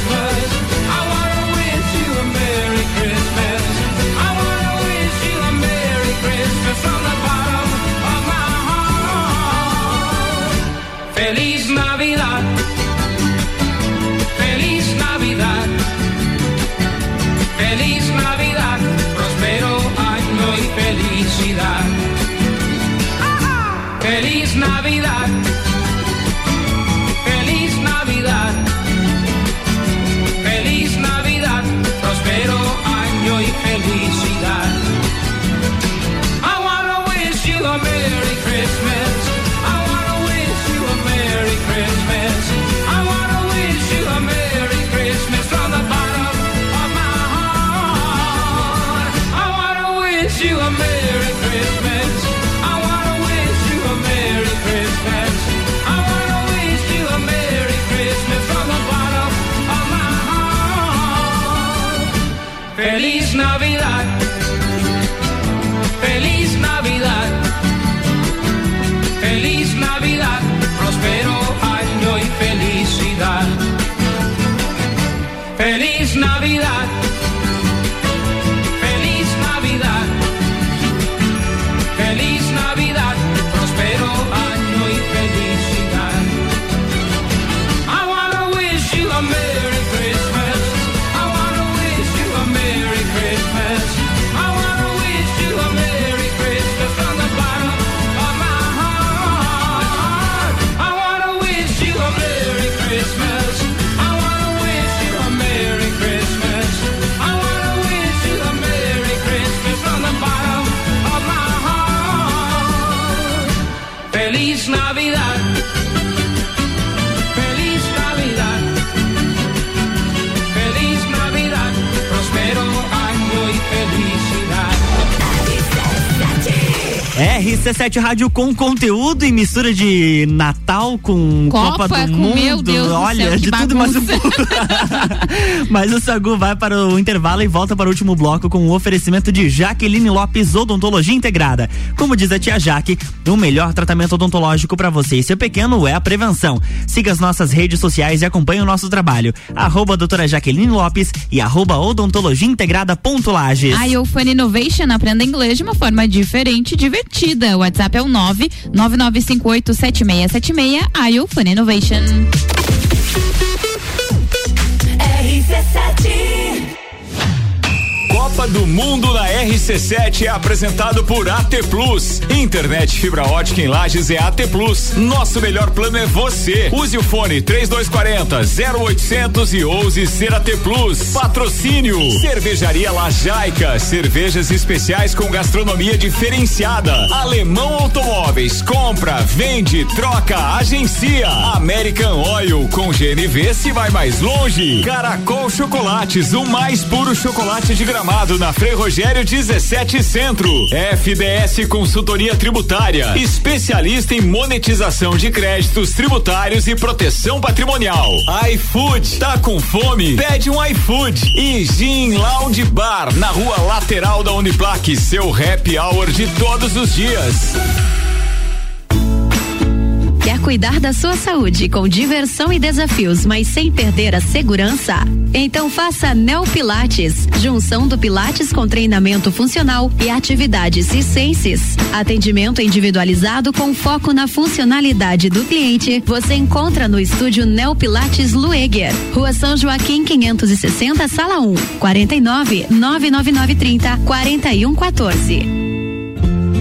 to wish you a Merry Christmas. I want to wish you a Merry Christmas from the bottom of my heart. Feliz Navidad. Feliz Navidad. Feliz Navidad. Felicidad. ¡Ajá! Feliz Navidad, feliz Navidad, feliz Navidad, próspero año y felicidad. I wanna wish you a Merry Christmas. I wanna wish you a Merry Christmas. I wanna wish you a Merry Christmas from the bottom of my heart. I wanna wish you a Merry Feliz Navidad, feliz Navidad, feliz Navidad, próspero año y felicidad. Feliz Navidad, feliz Navidad, feliz Navidad, próspero año y felicidad. I wanna wish you a Merry Feliz Navidad, feliz Navidad, feliz Navidad, próspero año y felicidad. R C sete Rádio com conteúdo e mistura de Natal com Copa, Copa do com Mundo. Meu Deus, olha, do céu, de bagunça. Tudo mais um pouco. Mas o Sagu vai para o intervalo e volta para o último bloco com o oferecimento de Jaqueline Lopes Odontologia Integrada. Como diz a tia Jaque, o melhor tratamento odontológico para você e seu pequeno é a prevenção. Siga as nossas redes sociais e acompanhe o nosso trabalho. Arroba doutora Jaqueline Lopes e arroba odontologia integrada ponto Lages. A Iofun Innovation, aprenda inglês de uma forma diferente e divertida. O WhatsApp é o nove nove nove cinco oito sete meia sete meia. A Iofun Innovation. R C sete Copa do Mundo na R C sete é apresentado por A T Plus. Internet fibra ótica em Lages é A T Plus. Nosso melhor plano é você. Use o fone trinta e dois quarenta, zero oitocentos e ouse ser A T Plus. Patrocínio Cervejaria Lajaica, cervejas especiais com gastronomia diferenciada. Alemão Automóveis, compra, vende, troca, agencia. American Oil, com G N V se vai mais longe. Caracol Chocolates, o mais puro chocolate de Gramado, na Frei Rogério dezessete Centro. F D S Consultoria Tributária, especialista em monetização de créditos tributários e proteção patrimonial. iFood, tá com fome? Pede um iFood. E Gin Lounge Bar, na rua lateral da Uniplac, seu happy hour de todos os dias. Quer cuidar da sua saúde com diversão e desafios, mas sem perder a segurança? Então faça Neo Pilates, junção do Pilates com treinamento funcional e atividades circenses. Atendimento individualizado com foco na funcionalidade do cliente. Você encontra no estúdio Neo Pilates Lueger, Rua São Joaquim quinhentos e sessenta, Sala um, quarenta e nove, nove nove nove trinta, quarenta e um quatorze.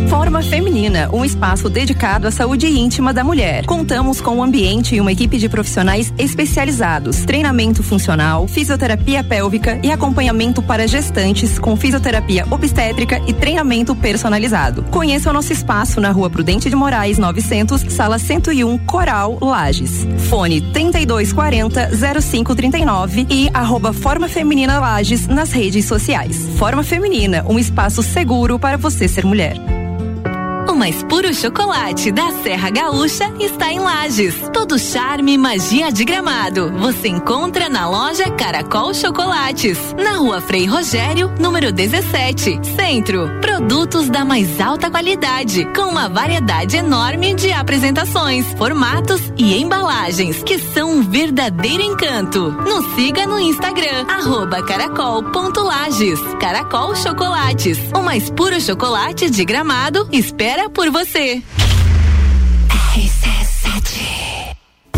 Forma Feminina, um espaço dedicado à saúde íntima da mulher. Contamos com um ambiente e uma equipe de profissionais especializados, treinamento funcional, fisioterapia pélvica e acompanhamento para gestantes com fisioterapia obstétrica e treinamento personalizado. Conheça o nosso espaço na Rua Prudente de Moraes, novecentos, Sala cento e um, Coral, Lages. Fone trinta e dois quarenta, zero cinco trinta e nove e arroba Forma Feminina Lages nas redes sociais. Forma Feminina, um espaço seguro para você ser mulher. O mais puro chocolate da Serra Gaúcha está em Lages. Todo charme e magia de Gramado você encontra na loja Caracol Chocolates, na Rua Frei Rogério, número dezessete, Centro. Produtos da mais alta qualidade, com uma variedade enorme de apresentações, formatos e embalagens, que são um verdadeiro encanto. Nos siga no Instagram, arroba caracol.lages. Caracol Chocolates, o mais puro chocolate de Gramado, espera por você.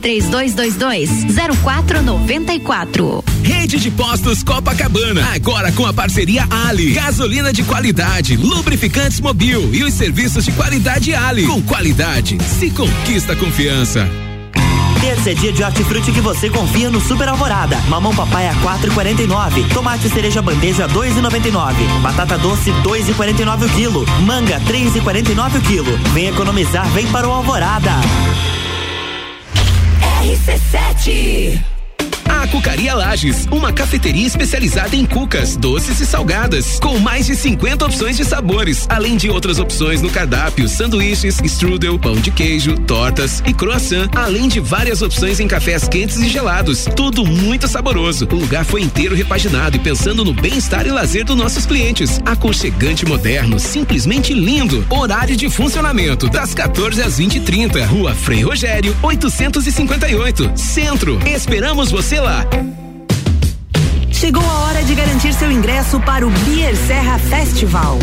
três dois dois dois, zero quatro nove quatro. Rede de Postos Copacabana, agora com a parceria Ali. Gasolina de qualidade, lubrificantes Mobil e os serviços de qualidade Ali. Com qualidade se conquista confiança. Terça é dia de hortifruti que você confia no Super Alvorada. Mamão papaya quatro e quarenta e nove, tomate cereja bandeja dois e noventa e nove, batata doce dois e quarenta e nove o quilo, manga três e quarenta e nove o quilo. Vem economizar, vem para o Alvorada. R C sete A Cucaria Lages, uma cafeteria especializada em cucas, doces e salgadas, com mais de cinquenta opções de sabores, além de outras opções no cardápio, sanduíches, strudel, pão de queijo, tortas e croissant, além de várias opções em cafés quentes e gelados, tudo muito saboroso. O lugar foi inteiro repaginado e pensando no bem-estar e lazer dos nossos clientes. Aconchegante moderno, simplesmente lindo. Horário de funcionamento, das quatorze às vinte e trinta, Rua Frei Rogério, oitocentos e cinquenta e oito, Centro. Esperamos você lá. Chegou a hora de garantir seu ingresso para o Beer Serra Festival.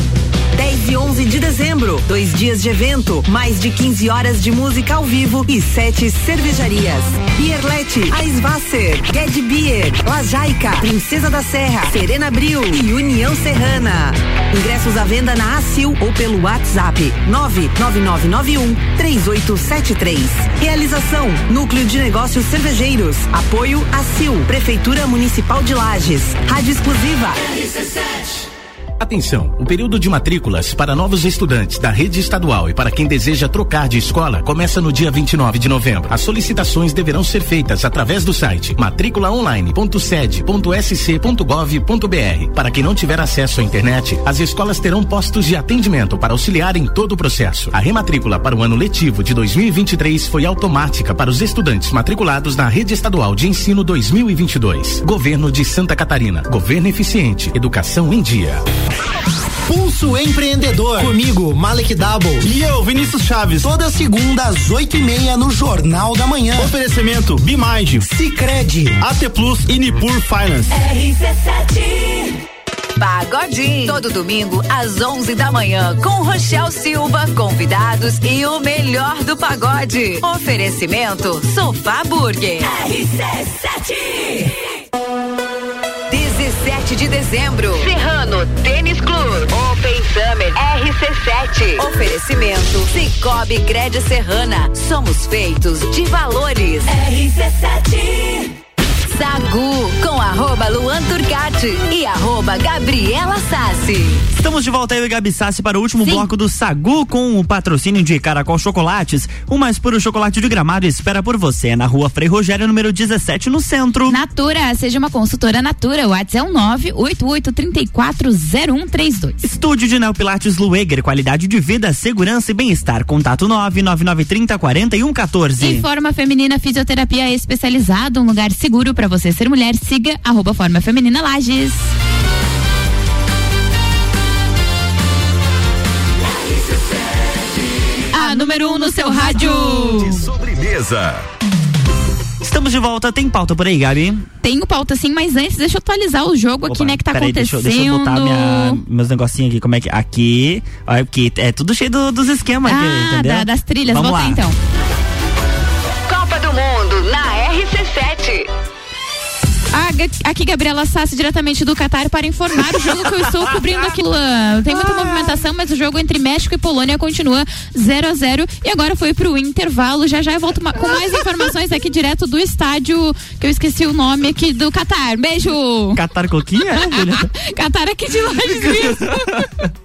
dez e onze de dezembro, dois dias de evento, mais de quinze horas de música ao vivo e sete cervejarias. Bierlete, Eiswasser, Ged Beer, Lajaica, Princesa da Serra, Serena Bril e União Serrana. Ingressos à venda na Acil ou pelo WhatsApp nove nove nove nove um três oito sete três. Realização, Núcleo de Negócios Cervejeiros. Apoio Acil, Prefeitura Municipal de Lages. Rádio Exclusiva. R C sete. Atenção, o período de matrículas para novos estudantes da rede estadual e para quem deseja trocar de escola começa no dia vinte e nove de novembro. As solicitações deverão ser feitas através do site matriculaonline ponto sede ponto s c ponto gov ponto b r. Para quem não tiver acesso à internet, as escolas terão postos de atendimento para auxiliar em todo o processo. A rematrícula para o ano letivo de dois mil e vinte e três foi automática para os estudantes matriculados na rede estadual de ensino dois mil e vinte e dois. Governo de Santa Catarina. Governo eficiente. Educação em dia. Pulso Empreendedor. Comigo, Malek Double. E eu, Vinícius Chaves. Toda segunda às oito e meia no Jornal da Manhã. Oferecimento Bimind, Sicredi, A T Plus e Nipur Finance. R C sete. Pagodinho, todo domingo às onze da manhã, com Rochel Silva, convidados e o melhor do pagode. Oferecimento Sofá Burger. R C sete. dezessete de dezembro, Serrano Tênis Club, Open Summer R C sete. Oferecimento Cicobi Crédito Serrana. Somos feitos de valores. R C sete. Sagu, com arroba Luan Turcati e arroba Gabriela Sassi. Estamos de volta aí, eu e Gabi Sassi, para o último Sim. bloco do Sagu, com o patrocínio de Caracol Chocolates. O mais puro chocolate de Gramado espera por você na rua Frei Rogério, número dezessete, no centro. Natura, seja uma consultora Natura. O WhatsApp é o nove oito oito três quatro zero um três dois. Estúdio de Neo Pilates Lueger, qualidade de vida, segurança e bem-estar. Contato nove nove nove três zero quatro um um quatro. Em Forma Feminina, fisioterapia especializada, um lugar seguro para você ser mulher. Siga arroba Forma Feminina Lages. A número um no seu rádio. De sobremesa. Estamos de volta, tem pauta por aí, Gabi? Tenho pauta sim, mas antes deixa eu atualizar o jogo. Opa, aqui, né, que tá peraí, acontecendo. Deixa, deixa eu botar minha, meus negocinhos aqui, como é que, aqui, olha, porque é tudo cheio do, dos esquemas ah, aqui, entendeu? Da, das trilhas, vamos volta lá. Então. Copa do Mundo na R C sete. Aqui, Gabriela Sassi, diretamente do Catar, para informar o jogo que eu estou cobrindo aqui. Tem muita movimentação, mas o jogo entre México e Polônia continua zero a zero. E agora foi pro intervalo. Já já eu volto com mais informações aqui direto do estádio, que eu esqueci o nome aqui, do Catar. Beijo! Catar Coquinha? Catar aqui de Lages.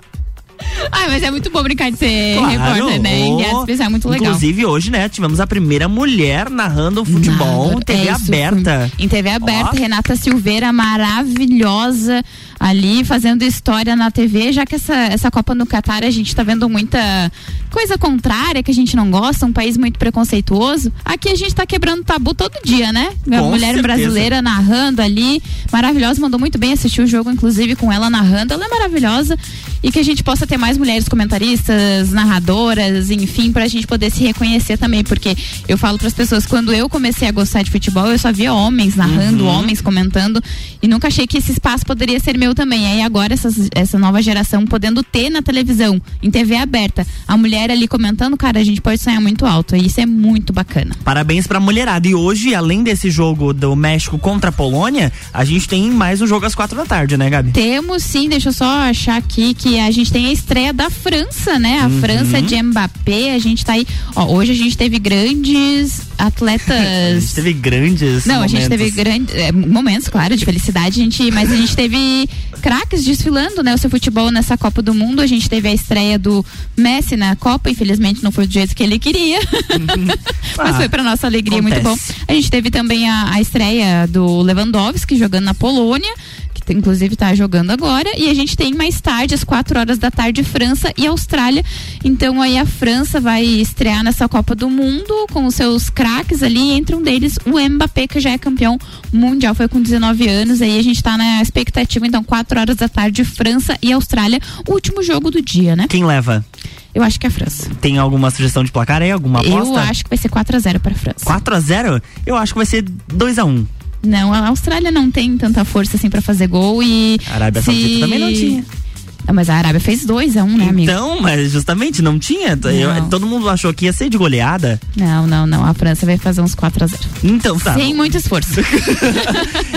Ai, mas é muito bom brincar de ser claro, repórter, né? Oh, em Gatsby, é muito legal. Inclusive, hoje, né, tivemos a primeira mulher narrando futebol em T V é aberta. Em T V aberta, oh. Renata Silveira, maravilhosa, ali fazendo história na T V, já que essa, essa Copa no Catar a gente tá vendo muita coisa contrária que a gente não gosta, um país muito preconceituoso. Aqui a gente tá quebrando tabu todo dia, né? Minha mulher certeza. Brasileira narrando ali, maravilhosa, mandou muito bem, assistiu o jogo, inclusive, com ela narrando. Ela é maravilhosa e que a gente possa ter mais mulheres comentaristas, narradoras, enfim, pra gente poder se reconhecer também, porque eu falo pras pessoas, quando eu comecei a gostar de futebol, eu só via homens narrando, uhum. homens comentando, e nunca achei que esse espaço poderia ser meu também. Aí agora essas, essa nova geração podendo ter na televisão, em T V aberta, a mulher ali comentando, cara, a gente pode sonhar muito alto, e isso é muito bacana. Parabéns pra mulherada, e hoje, além desse jogo do México contra a Polônia, a gente tem mais um jogo às quatro da tarde, né, Gabi? Temos sim, deixa eu só achar aqui que a gente tem a estreia da França, né? A uhum. França de Mbappé, a gente tá aí, ó, hoje a gente teve grandes atletas. A gente teve grandes Não, momentos. a gente teve grandes é, momentos, claro, de felicidade, a gente, mas a gente teve craques desfilando, né? O seu futebol nessa Copa do Mundo, a gente teve a estreia do Messi na Copa, infelizmente não foi do jeito que ele queria, uhum. ah, mas foi pra nossa alegria, acontece. Muito bom. A gente teve também a, a estreia do Lewandowski jogando na Polônia, que inclusive tá jogando agora, e a gente tem mais tarde, às quatro horas da tarde, França e Austrália. Então aí a França vai estrear nessa Copa do Mundo com os seus craques ali, entre um deles o Mbappé, que já é campeão mundial, foi com dezenove anos, aí a gente tá na expectativa, então quatro horas da tarde, França e Austrália, o último jogo do dia, né? Quem leva? Eu acho que é a França. Tem alguma sugestão de placar aí? Alguma aposta? Eu acho que vai ser quatro a zero pra França. quatro a zero? Eu acho que vai ser dois a um. Não, a Austrália não tem tanta força assim pra fazer gol e... A Arábia Saudita também não tinha. Ah, mas a Arábia fez dois a um, né, amigo? Então, mas justamente não tinha. Não. Eu, todo mundo achou que ia ser de goleada. Não, não, não. A França vai fazer uns quatro a zero. Então, tá. Sem muito esforço.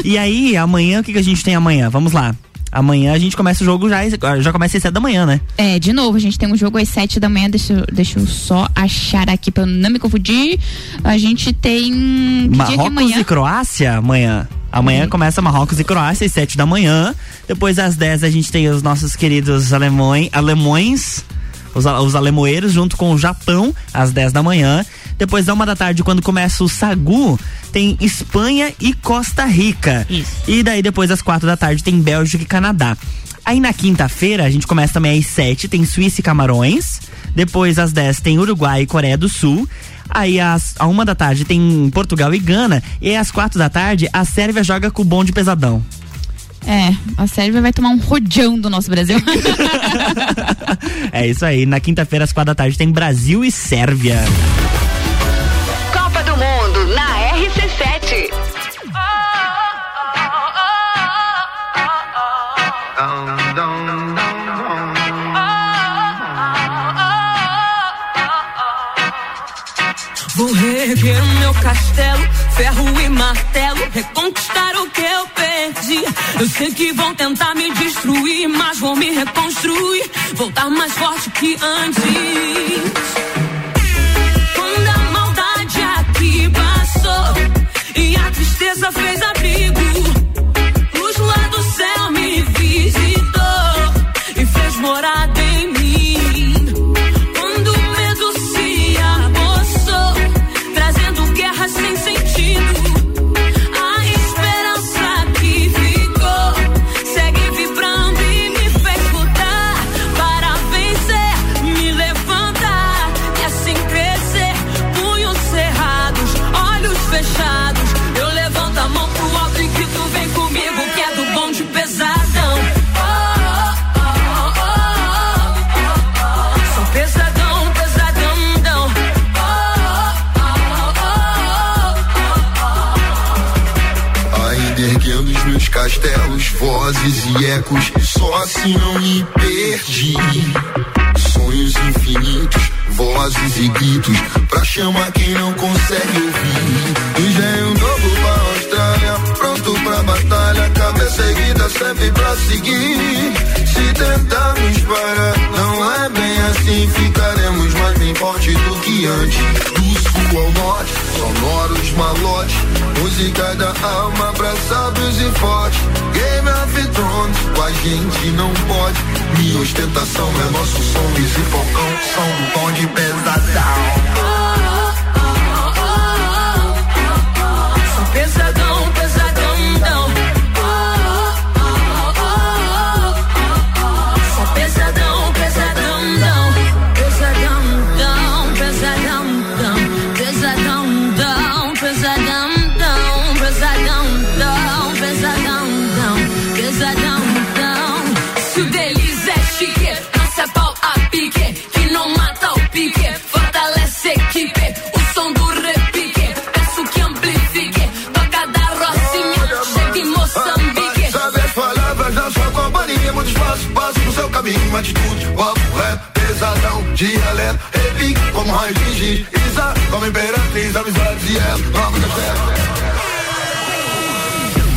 E aí, amanhã, o que, que a gente tem amanhã? Vamos lá. Amanhã a gente começa o jogo, já, já começa às sete da manhã, né? É, de novo, a gente tem um jogo às sete da manhã, deixa, deixa eu só achar aqui pra eu não me confundir. A gente tem... Que Marrocos dia que é amanhã? E Croácia amanhã. Amanhã começa Marrocos e Croácia às sete da manhã. Depois às dez a gente tem os nossos queridos alemões, alemões os, os alemoeiros junto com o Japão às dez da manhã. Depois da uma da tarde, quando começa o Sagu, tem Espanha e Costa Rica. Isso. E daí depois às quatro da tarde tem Bélgica e Canadá. Aí na quinta-feira a gente começa também às sete, tem Suíça e Camarões. Depois às dez tem Uruguai e Coreia do Sul. Aí às a uma da tarde tem Portugal e Gana. E às quatro da tarde a Sérvia joga com o bonde pesadão. É, a Sérvia vai tomar um rojão do nosso Brasil. É isso aí, na quinta-feira às quatro da tarde tem Brasil e Sérvia. Copa do Mundo na R C sete. Vou reerguer o meu castelo, ferro e martelo, reconquistar o que eu perdi. Eu sei que vão tentar me destruir, mas vou me reconstruir, voltar mais forte que antes. Quando a maldade aqui passou e a tristeza fez abrigo, luz lá do céu me visitou e fez morada em mim. Sem sentido, a esperança que ficou segue vibrando e me fez lutar para vencer, me levantar e assim crescer. Punhos cerrados, olhos fechados, eu levanto a mão pro alto e grito, vem comigo que é do bom de pesadão. Oh, oh, oh, oh, oh. Sou pesadão, pesadão, não. Erguendo os meus castelos, vozes e ecos, só assim não me perdi. Sonhos infinitos, vozes e gritos, pra chamar quem não consegue ouvir. Engenho novo pra Austrália, pronto pra batalha, cabeça erguida sempre pra seguir. Se tentarmos parar, não é bem assim, ficaremos mais bem forte do que antes. Ao norte, sonoros malotes, música da alma pra sábios e fortes. Game of Thrones, com a gente não pode. Minha ostentação é nosso som, e focão são um tom de pesadão. Oh, oh, oh, oh, oh, oh. Sou pesadão, pesadão, não. Oh, oh, oh, oh, oh, oh. Sou pesadão, pesadão, não. Pesadão, não, pesadão, não. Pesadão, dão, pesadão, dão, pesadão, dão, pesadão, dão, pesadão, dão. Se o deles é chique, nossa pau a pique, que não mata o pique, fortalece a equipe, o som do repique, peço que amplifique, toca da Rocinha, chega em Moçambique. Sabe as palavras da sua companhia, muito espaço, passo no seu caminho, atitude, papo é. Pesadão, dialeto, repique como raio de giz, Isa, como imperatriz, amizades e ela, nova castelo.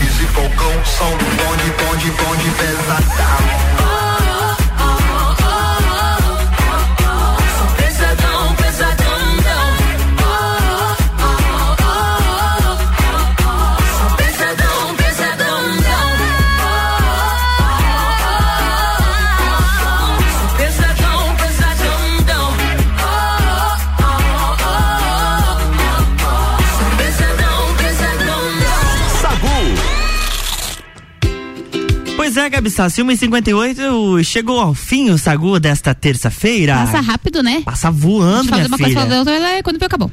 Isa e Falcão são do bonde, bonde, bonde, pesadão. Oh, oh, oh, oh, oh, oh, oh. Sou pesadão, pesadão, não. Oh, oh, oh, oh, oh, oh, oh. Sou pesadão, pesadão, não. Oh, oh, oh, oh, oh. Sou pesadão. Pois é, Gabi Sassi, uma e cinquenta e oito, chegou ao fim o Sagu desta terça-feira. Passa rápido, né? Passa voando, minha uma filha. Coisa, fala outra, ela é quando acabou.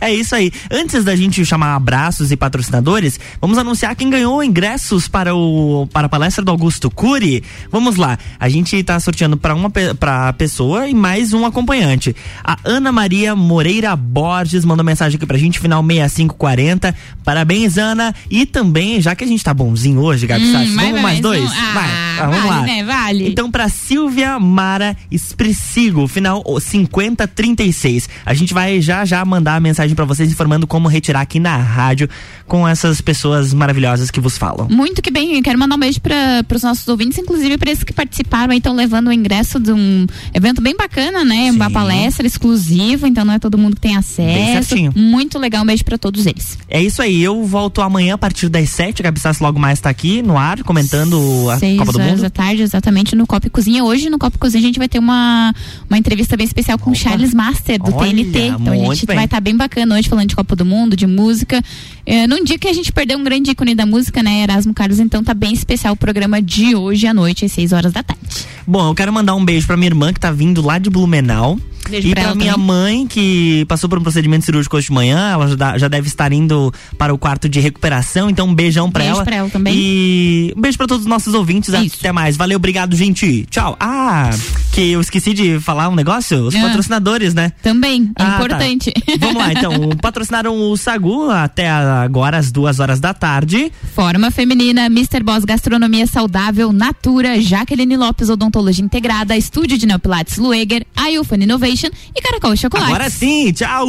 É isso aí. Antes da gente chamar abraços e patrocinadores, vamos anunciar quem ganhou ingressos para, o, para a palestra do Augusto Cury. Vamos lá, a gente está sorteando para uma pra pessoa e mais um acompanhante. A Ana Maria Moreira Borges mandou mensagem aqui pra gente, final seis cinco quatro zero. Parabéns, Ana. E também, já que a gente tá bonzinho hoje, Gabi hum, Sassi, vamos mais dois. dois. Ah, vai, ah, vamos vale, lá. Né? Vale. Então, pra Silvia Mara Esprecigo, final cinquenta trinta e seis. A gente vai já já mandar a mensagem pra vocês informando como retirar aqui na rádio com essas pessoas maravilhosas que vos falam. Muito que bem. Eu quero mandar um beijo pra, pros nossos ouvintes, inclusive pra esses que participaram aí, estão levando o ingresso de um evento bem bacana, né? Sim. Uma palestra exclusiva, então não é todo mundo que tem acesso. Bem certinho. Muito legal, um beijo pra todos eles. É isso aí, eu volto amanhã a partir das sete, Gabi Sassi logo mais tá aqui no ar, comentando a Seis Copa do Mundo. Seis horas da tarde, exatamente, no Copa e Cozinha. Hoje no Copa e Cozinha a gente vai ter uma, uma entrevista bem especial com o Charles Master do Olha, T N T, então a gente bem. vai estar tá bem bacana hoje falando de Copa do Mundo, de música, é, num dia que a gente perdeu um grande ícone da música, né, Erasmo Carlos, então tá bem especial o programa de hoje à noite, às seis horas da tarde. Bom, eu quero mandar um beijo pra minha irmã que tá vindo lá de Blumenau. Beijo e pra, pra minha também. mãe, que passou por um procedimento cirúrgico hoje de manhã, ela já, já deve estar indo para o quarto de recuperação, então um beijão pra beijo ela. Beijo pra ela também. E um beijo pra todos os nossos ouvintes, Isso. até mais. Valeu, obrigado, gente. Tchau. Ah, que eu esqueci de falar um negócio, os ah. patrocinadores, né? Também, é ah, importante. Tá. Vamos lá, então, patrocinaram o Sagu até agora, às duas horas da tarde. Forma Feminina, mister Boss Gastronomia Saudável, Natura, Jaqueline Lopes Odontologia Integrada, Estúdio de Neo Pilates Lueger, Iofun Innovation e Caracol Chocolates. Agora sim, tchau!